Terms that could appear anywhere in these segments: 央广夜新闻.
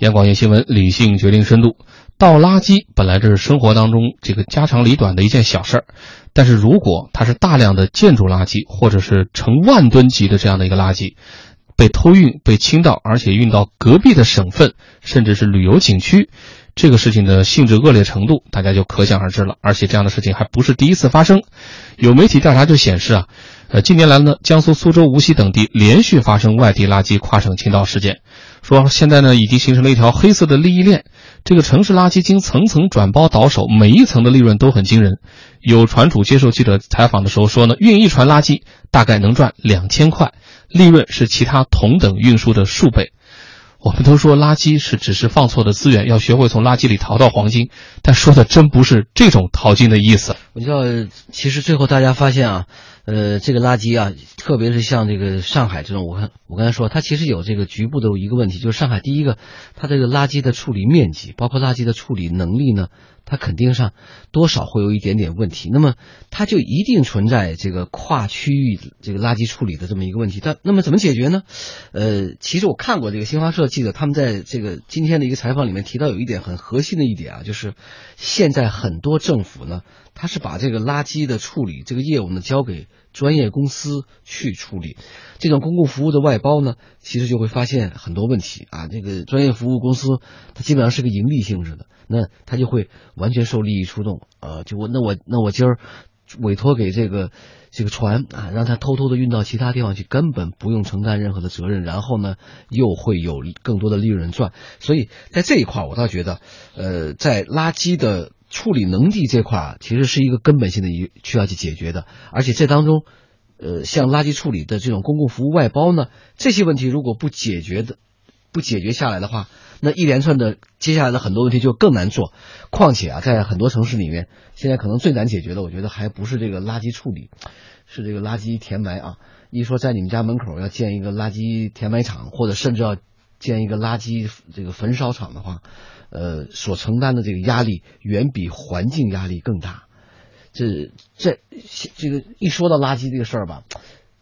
央广夜新闻，理性决定深度。倒垃圾本来这是生活当中这个家长里短的一件小事儿，但是如果它是大量的建筑垃圾或者是成万吨级的这样的一个垃圾被偷运被倾倒，而且运到隔壁的省份甚至是旅游景区，这个事情的性质恶劣程度大家就可想而知了。而且这样的事情还不是第一次发生，有媒体调查就显示啊，近年来呢，江苏苏州、无锡等地连续发生外地垃圾跨省倾倒事件。说现在呢，已经形成了一条黑色的利益链。这个城市垃圾经层层转包倒手，每一层的利润都很惊人。有船主接受记者采访的时候说呢，运一船垃圾大概能赚2000块，利润是其他同等运输的数倍。我们都说垃圾是只是放错的资源，要学会从垃圾里淘到黄金，但说的真不是这种淘金的意思。我知道，其实最后大家发现啊，这个垃圾啊，特别是像这个上海这种，我刚才说，它其实有这个局部的一个问题，就是上海第一个，它这个垃圾的处理面积，包括垃圾的处理能力呢，它肯定上多少会有一点点问题。那么它就一定存在这个跨区域这个垃圾处理的这么一个问题。但那么怎么解决呢？其实我看过这个新华社记者他们在这个今天的一个采访里面提到有一点很核心的一点啊，就是现在很多政府呢，它是把这个垃圾的处理这个业务呢交给专业公司去处理，这种公共服务的外包呢，其实就会发现很多问题啊。这个专业服务公司它基本上是个盈利性质的，那它就会完全受利益触动啊。就我今儿委托给这个船啊，让它偷偷的运到其他地方去，根本不用承担任何的责任，然后呢又会有更多的利润赚。所以在这一块我倒觉得在垃圾的处理能力这块啊，其实是一个根本性的需要去解决的。而且这当中像垃圾处理的这种公共服务外包呢，这些问题如果不解决下来的话，那一连串的接下来的很多问题就更难做。况且啊，在很多城市里面，现在可能最难解决的，我觉得还不是这个垃圾处理，是这个垃圾填埋啊。一说在你们家门口要建一个垃圾填埋场，或者甚至要建一个垃圾这个焚烧厂的话，所承担的这个压力远比环境压力更大。这个一说到垃圾这个事儿吧，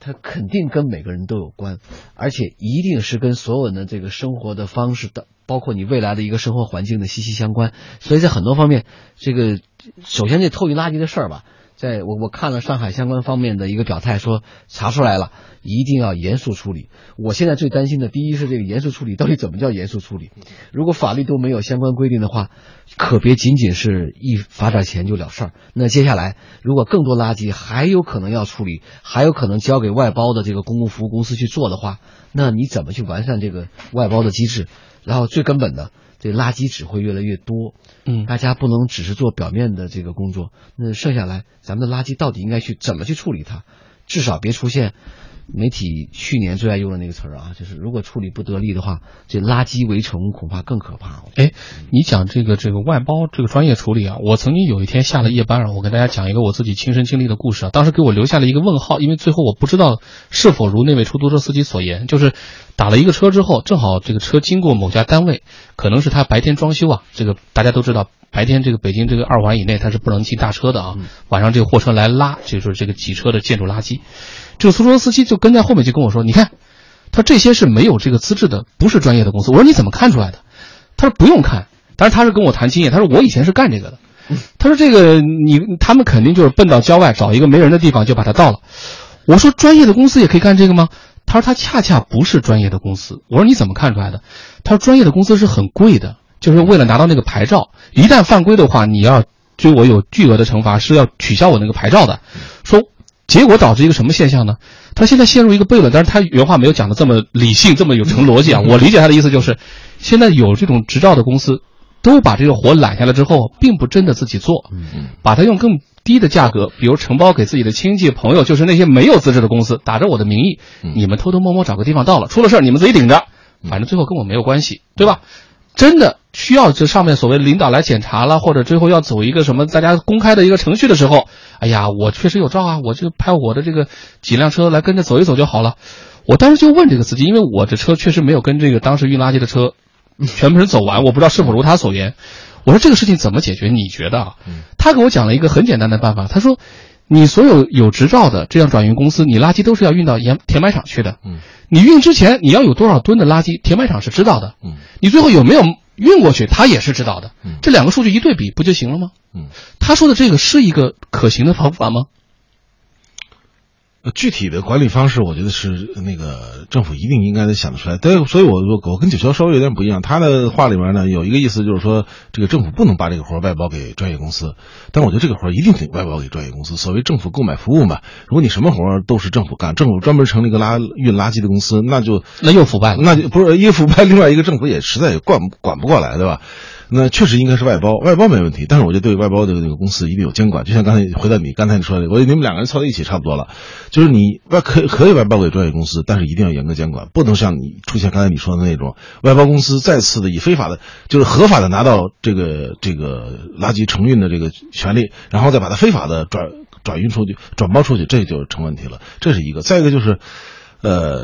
它肯定跟每个人都有关，而且一定是跟所有人的这个生活的方式的，包括你未来的一个生活环境的息息相关。所以在很多方面，这个首先这偷运垃圾的事儿吧，在我看了上海相关方面的一个表态，说查出来了，一定要严肃处理。我现在最担心的第一是这个严肃处理到底怎么叫严肃处理？如果法律都没有相关规定的话，可别仅仅是一罚点钱就了事儿。那接下来如果更多垃圾还有可能要处理，还有可能交给外包的这个公共服务公司去做的话，那你怎么去完善这个外包的机制？然后最根本的，这垃圾只会越来越多。大家不能只是做表面的这个工作，那剩下来咱们的垃圾到底应该去怎么去处理它？至少别出现媒体去年最爱用的那个词儿啊，就是如果处理不得力的话，这垃圾围城恐怕更可怕。你讲这个外包这个专业处理啊，我曾经有一天下了夜班啊，我跟大家讲一个我自己亲身经历的故事啊，当时给我留下了一个问号，因为最后我不知道是否如那位出租车司机所言，就是打了一个车之后，正好这个车经过某家单位，可能是他白天装修啊，这个大家都知道。白天这个北京这个2环以内它是不能进大车的啊，晚上这个货车来拉，就是这个挤车的建筑垃圾。这个出租车司机就跟在后面就跟我说，你看，他这些是没有这个资质的，不是专业的公司。我说你怎么看出来的？他说不用看，但是他是跟我谈经验，他说我以前是干这个的。他说这个他们肯定就是奔到郊外找一个没人的地方就把它倒了。我说专业的公司也可以干这个吗？他说他恰恰不是专业的公司。我说你怎么看出来的？他说专业的公司是很贵的。就是为了拿到那个牌照，一旦犯规的话，你要对我有巨额的惩罚，是要取消我那个牌照的。说结果导致一个什么现象呢？他现在陷入一个悖论，但是他原话没有讲的这么理性，这么有成逻辑啊。我理解他的意思就是，现在有这种执照的公司，都把这个活揽下来之后，并不真的自己做，把它用更低的价格，比如承包给自己的亲戚朋友，就是那些没有资质的公司，打着我的名义，你们偷偷摸摸找个地方倒了，出了事儿你们自己顶着，反正最后跟我没有关系，对吧？真的需要这上面所谓领导来检查了，或者最后要走一个什么大家公开的一个程序的时候，哎呀，我确实有照啊，我就派我的这个几辆车来跟着走一走就好了。我当时就问这个司机，因为我这车确实没有跟这个当时运垃圾的车全部人走完，我不知道是否如他所言。我说这个事情怎么解决？你觉得啊？他给我讲了一个很简单的办法，他说你所有有执照的这样转运公司，你垃圾都是要运到填埋场去的。嗯，你运之前你要有多少吨的垃圾，填埋场是知道的。嗯，你最后有没有运过去，他也是知道的。嗯，这两个数据一对比不就行了吗？嗯，他说的这个是一个可行的方法吗？具体的管理方式，我觉得是那个政府一定应该想得出来。但所以我跟九霄稍微有点不一样，他的话里面呢有一个意思就是说，这个政府不能把这个活外包给专业公司，但我觉得这个活一定得外包给专业公司。所谓政府购买服务嘛，如果你什么活都是政府干，政府专门成立一个运垃圾的公司，那又腐败了，那就不是一腐败，另外一个政府也实在也管不过来，对吧？那确实应该是外包没问题，但是我觉得对外包的这个公司一定有监管。就像刚才回到你刚才说的，我觉得你们两个人凑在一起差不多了，就是你可以外包给专业公司，但是一定要严格监管，不能像你出现刚才你说的那种外包公司再次的以非法的，就是合法的拿到这个垃圾承运的这个权利，然后再把它非法的转运出去、转包出去，这就成问题了。这是一个。再一个就是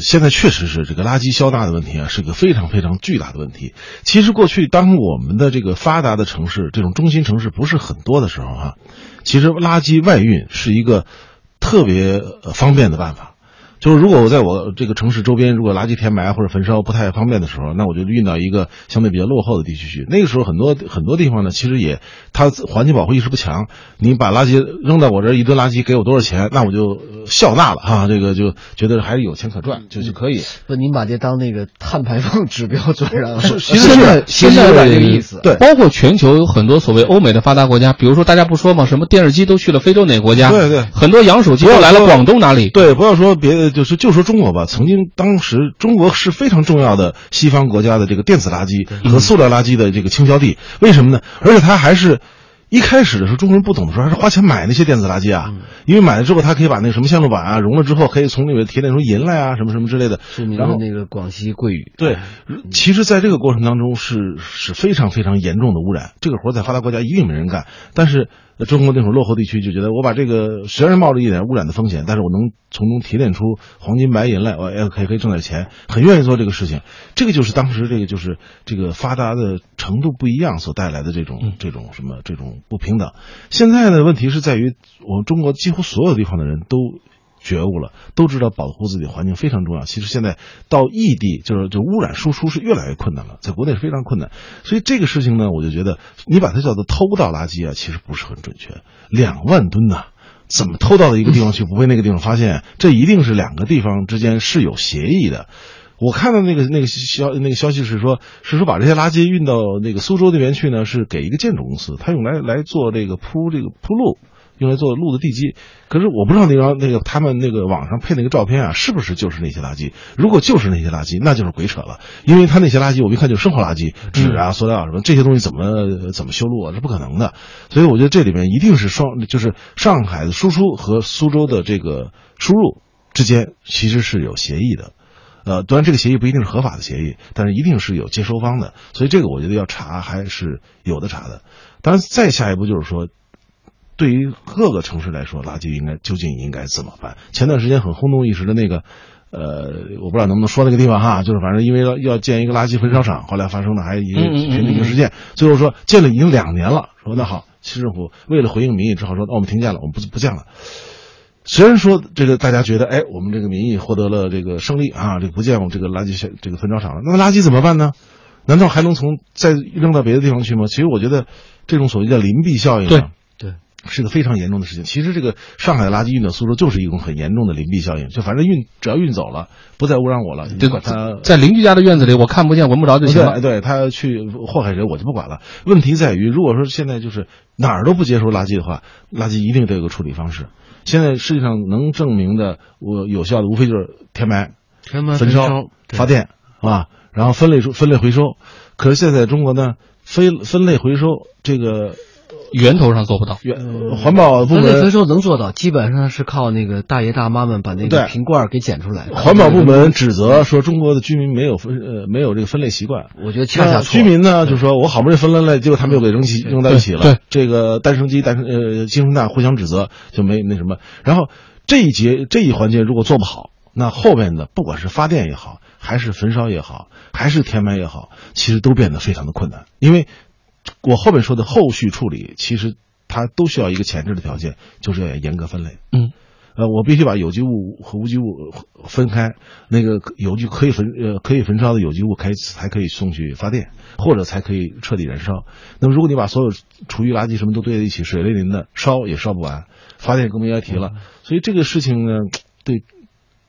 现在确实是这个垃圾消纳的问题啊，是个非常非常巨大的问题。其实过去当我们的这个发达的城市，这种中心城市不是很多的时候啊，其实垃圾外运是一个特别方便的办法。就是如果我在我这个城市周边，如果垃圾填埋或者焚烧不太方便的时候，那我就运到一个相对比较落后的地区去。那个时候很多地方呢，其实也它环境保护意识不强，你把垃圾扔到我这儿，一吨垃圾给我多少钱，那我就笑纳了啊，这个就觉得还是有钱可赚，就可以。不，您把这当那个碳排放指标转让，现在有点这个意思。对，包括全球有很多所谓欧美的发达国家，比如说大家不说嘛，什么电视机都去了非洲哪个国家，对对，很多洋手机都来了广东哪里，对，不要说别的。就说中国吧，曾经当时中国是非常重要的西方国家的这个电子垃圾和塑料垃圾的这个倾销地，为什么呢？而且它还是一开始的时候，中国人不懂的时候还是花钱买那些电子垃圾啊，因为买了之后它可以把那个什么橡胶板啊融了之后，可以从里面提炼出银来啊，什么什么之类的。是您的那个广西桂屿。对，其实在这个过程当中是非常非常严重的污染，这个活在发达国家一定没人干，但是中国那种落后地区就觉得，我把这个虽然冒着一点污染的风险，但是我能从中提炼出黄金白银来，我也可以挣点钱，很愿意做这个事情。这个就是当时这个就是这个发达的程度不一样所带来的这种什么这种不平等。现在的问题是在于，我们中国几乎所有地方的人都觉悟了，都知道保护自己的环境非常重要。其实现在到异地，就污染输出是越来越困难了，在国内是非常困难。所以这个事情呢，我就觉得你把它叫做偷盗垃圾啊，其实不是很准确。2万吨呢，怎么偷到的一个地方去，不被那个地方发现？这一定是两个地方之间是有协议的。我看到那个消息是说把这些垃圾运到那个苏州那边去呢，是给一个建筑公司，他用来做铺路。用来做路的地基，可是我不知道那个他们那个网上配那个照片啊，是不是就是那些垃圾？如果就是那些垃圾，那就是鬼扯了，因为他那些垃圾我们一看就是生活垃圾，纸啊、塑料啊什么这些东西怎么修路啊，是不可能的。所以我觉得这里面一定是就是上海的输出和苏州的这个输入之间其实是有协议的。当然这个协议不一定是合法的协议，但是一定是有接收方的，所以这个我觉得要查还是有的查的。当然再下一步就是说，对于各个城市来说，垃圾究竟应该怎么办？前段时间很轰动一时的那个，我不知道能不能说那个地方哈，就是反正因为要建一个垃圾焚烧厂，后来发生了还一个群体事件，最后说建了已经2年了，说那好，市政府为了回应民意，只好说，我们停建了，我们不建了。虽然说这个大家觉得，哎，我们这个民意获得了这个胜利啊，这个不建我们这个垃圾这个焚烧厂了，那垃圾怎么办呢？难道还能再扔到别的地方去吗？其实我觉得这种所谓叫邻避效应，对。是个非常严重的事情。其实这个上海的垃圾运到苏州就是一种很严重的邻避效应，就反正只要运走了，不再污染我了，你管他在邻居家的院子里，我看不见闻不着就行了。对，他去祸害谁我就不管了。问题在于，如果说现在就是哪儿都不接收垃圾的话，垃圾一定得有个处理方式。现在世界上能证明的我有效的无非就是填埋焚烧、发电啊，然后分类回收。可是现在中国呢，分类回收这个源头上做不到，环保部门分类回收能做到，基本上是靠那个大爷大妈们把那个瓶罐给捡出来。环保部门指责说中国的居民没有这个分类习惯，我觉得恰恰错。居民呢就说我好不容易分了类，结果他们又给扔到一起了。对，这个单升鸡、金生蛋互相指责，就没那什么。然后这一环节如果做不好，那后面的不管是发电也好，还是焚烧也好，还是填埋也好，其实都变得非常的困难，因为我后面说的后续处理，其实它都需要一个前置的条件，就是要严格分类。嗯，我必须把有机物和无机物分开，那个有机可以焚烧的有机物才可以送去发电，或者才可以彻底燃烧。那么如果你把所有厨余垃圾什么都堆在一起，水淋淋的，烧也烧不完，发电更不要提了。所以这个事情呢，对，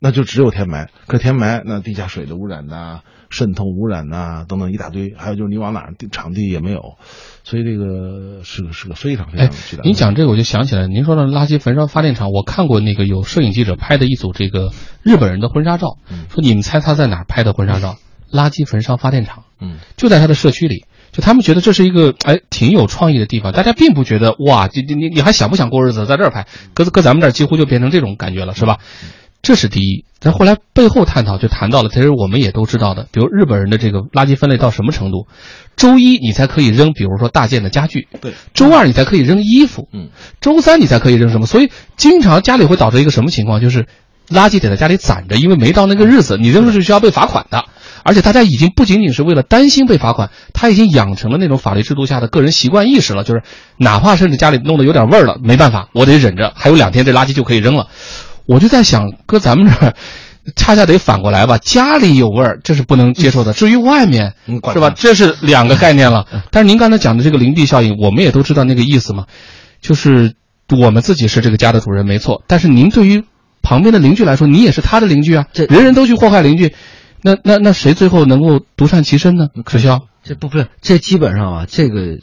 那就只有填埋。可填埋，那地下水的污染呐、渗透污染呐、等等一大堆，还有就是你往哪场地也没有，所以这个是个非常非常巨大的。您讲这个我就想起来，您说的垃圾焚烧发电厂，我看过那个有摄影记者拍的一组这个日本人的婚纱照，说你们猜他在哪儿拍的婚纱照？垃圾焚烧发电厂，就在他的社区里。就他们觉得这是一个挺有创意的地方，大家并不觉得哇，你还想不想过日子，在这儿拍？搁咱们这儿几乎就变成这种感觉了，是吧？这是第一。咱后来背后探讨就谈到了，其实我们也都知道的，比如日本人的这个垃圾分类到什么程度，周一你才可以扔比如说大件的家具，对，周二你才可以扔衣服，周三你才可以扔什么。所以经常家里会导致一个什么情况，就是垃圾得在家里攒着，因为没到那个日子你扔出去需要被罚款的。而且大家已经不仅仅是为了担心被罚款，他已经养成了那种法律制度下的个人习惯意识了，就是哪怕甚至家里弄得有点味儿了，没办法，我得忍着，还有2天这垃圾就可以扔了。我就在想，搁咱们这儿恰恰得反过来吧，家里有味儿这是不能接受的，至于外面是吧，这是两个概念了。但是您刚才讲的这个邻避效应，我们也都知道那个意思嘛，就是我们自己是这个家的主人没错，但是您对于旁边的邻居来说，你也是他的邻居啊，人人都去祸害邻居，那谁最后能够独善其身呢？可笑，这基本上啊，这个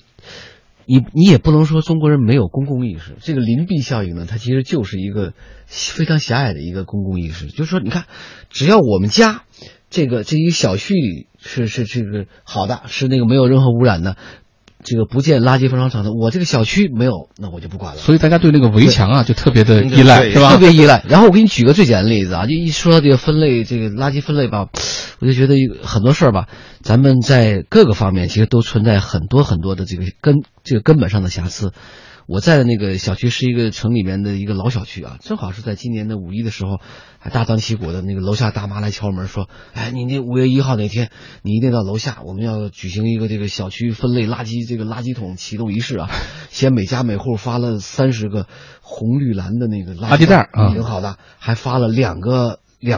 你也不能说中国人没有公共意识。这个邻避效应呢，它其实就是一个非常狭隘的一个公共意识，就是说你看，只要我们家这一小区里是这个好的，是那个没有任何污染的，这个不建垃圾焚烧厂的，我这个小区没有，那我就不管了。所以大家对那个围墙啊就特别的依赖，是吧？特别依赖。然后我给你举个最简单的例子啊，就一说到这个分类，这个垃圾分类吧，我就觉得很多事儿吧，咱们在各个方面其实都存在很多很多的这个根本上的瑕疵。我在的那个小区是一个城里面的一个老小区啊，正好是在今年的五一的时候，还大张旗鼓的那个楼下大妈来敲门说，你那5月1号那天你一定到楼下，我们要举行一个这个小区分类垃圾这个垃圾桶启动仪式啊，先每家每户发了30个红绿蓝的那个垃圾袋，挺好的，还发了2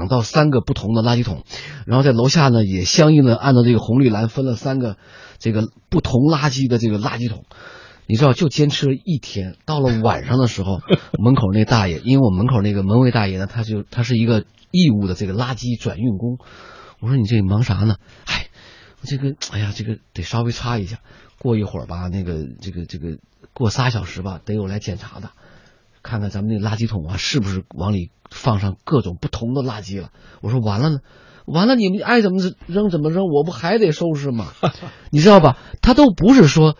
到3个不同的垃圾桶，然后在楼下呢也相应的按照这个红绿蓝分了3个这个不同垃圾的这个垃圾桶。你知道，就坚持了1天，到了晚上的时候，门口那大爷，因为我们门口那个门卫大爷呢，他是一个义务的这个垃圾转运工。我说你这忙啥呢？这个得稍微擦一下。过一会儿吧，这个过3小时吧，得有来检查的，看看咱们那垃圾桶啊是不是往里放上各种不同的垃圾了。我说完了呢。完了，你们爱怎么扔怎么扔，我不还得收拾吗？你知道吧？他都不是说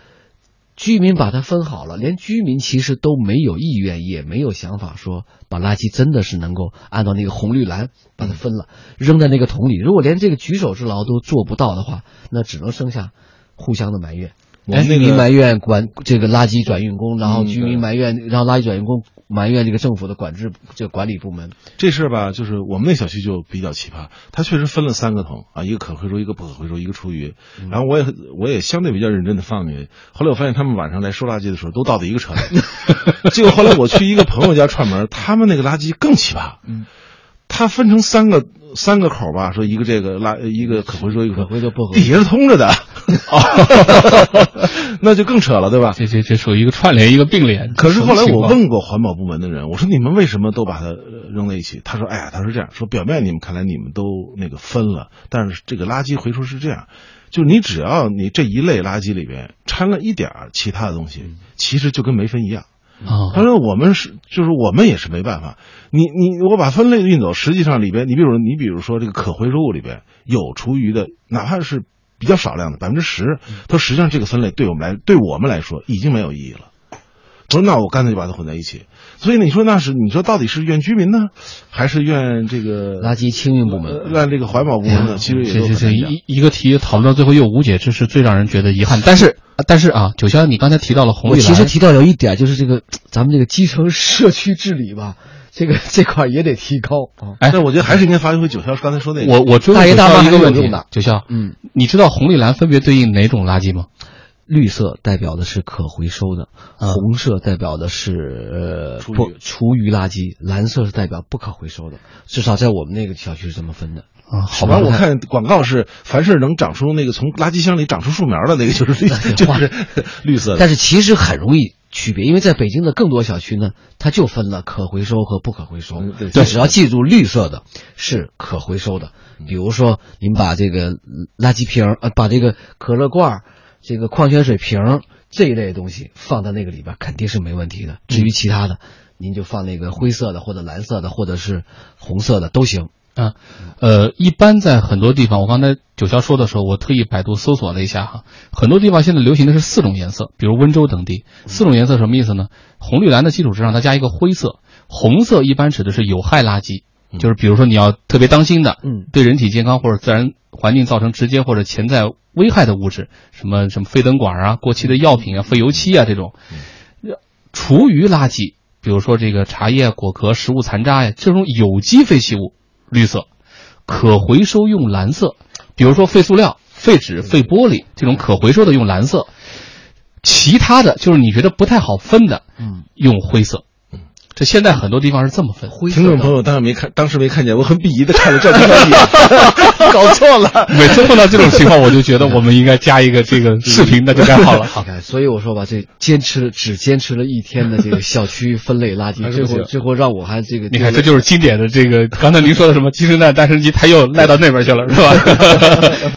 居民把它分好了，连居民其实都没有意愿，也没有想法说把垃圾真的是能够按照那个红绿蓝把它分了，扔在那个桶里。如果连这个举手之劳都做不到的话，那只能剩下互相的埋怨。我们居民埋怨管这个垃圾转运工，然后居民埋怨，然后垃圾转运工埋怨这个政府的管理部门。这事儿吧，就是我们那小区就比较奇葩，他确实分了3个桶啊，一个可回收，一个不可回收，一个厨余。然后我也相对比较认真的放进去。后来我发现他们晚上来收垃圾的时候都倒在一个车里。结果后来我去一个朋友家串门，他们那个垃圾更奇葩。他分成三个口吧，说一个这个一个可回收，一个不可回收，底下是通着的。那就更扯了，对吧？这属于一个串联，一个并联。可是后来我问过环保部门的人，我说你们为什么都把它扔在一起？他说他说这样说，表面你们看来你们都那个分了，但是这个垃圾回收是这样，就你只要你这一类垃圾里边掺了一点其他的东西，其实就跟没分一样。他说我们也是没办法，我把分类运走，实际上里边你比如说这个可回收物里边有厨余的，哪怕是比较少量的 10%， 它实际上这个分类对我们来说已经没有意义了。所以那我干脆就把它混在一起。所以你说到底是怨居民呢，还是怨这个垃圾清运部门，怨这个环保部门呢？其实一个题讨论到最后又无解，这是最让人觉得遗憾。但是啊，九霄，你刚才提到了红绿蓝，我其实提到有一点，就是这个咱们这个基层社区治理吧，这块也得提高。但我觉得还是应该发挥九霄刚才说那个。我追问大爷大妈一个问题，九霄，你知道红绿蓝分别对应哪种垃圾吗？绿色代表的是可回收的，红色代表的是厨余垃圾，蓝色是代表不可回收的。至少在我们那个小区是这么分的。啊，好吧，我看广告是凡是能长出那个从垃圾箱里长出树苗的那个就是绿色的。但是其实很容易区别，因为在北京的更多小区呢，它就分了可回收和不可回收。对，只要记住绿色的是可回收的，比如说您把这个垃圾瓶把这个可乐罐、这个矿泉水瓶这一类东西放到那个里边肯定是没问题的。至于其他的，您就放那个灰色的或者蓝色的或者是红色的都行。啊，一般在很多地方，我刚才九霄说的时候，我特意百度搜索了一下哈，很多地方现在流行的是四种颜色，比如温州等地，四种颜色什么意思呢？红绿蓝的基础之上，它加一个灰色。红色一般指的是有害垃圾，就是比如说你要特别当心的，对人体健康或者自然环境造成直接或者潜在危害的物质，什么飞灯管啊、过期的药品啊、废油漆啊这种。厨余垃圾，比如说这个茶叶、果壳、食物残渣呀，这种有机废弃物。绿色，可回收用蓝色，比如说废塑料、废纸、废玻璃这种可回收的用蓝色，其他的就是你觉得不太好分的，用灰色。这现在很多地方是这么分。听众朋友当时没看见，我很鄙夷的看着照片，搞错了。每次碰到这种情况，我就觉得我们应该加一个这个视频，那就该好了。好，所以我说吧，这只坚持了一天的这个小区分类垃圾，最后让我还这个。你看，这就是经典的这个。刚才您说的什么鸡生蛋，蛋生鸡，他又赖到那边去了，是吧？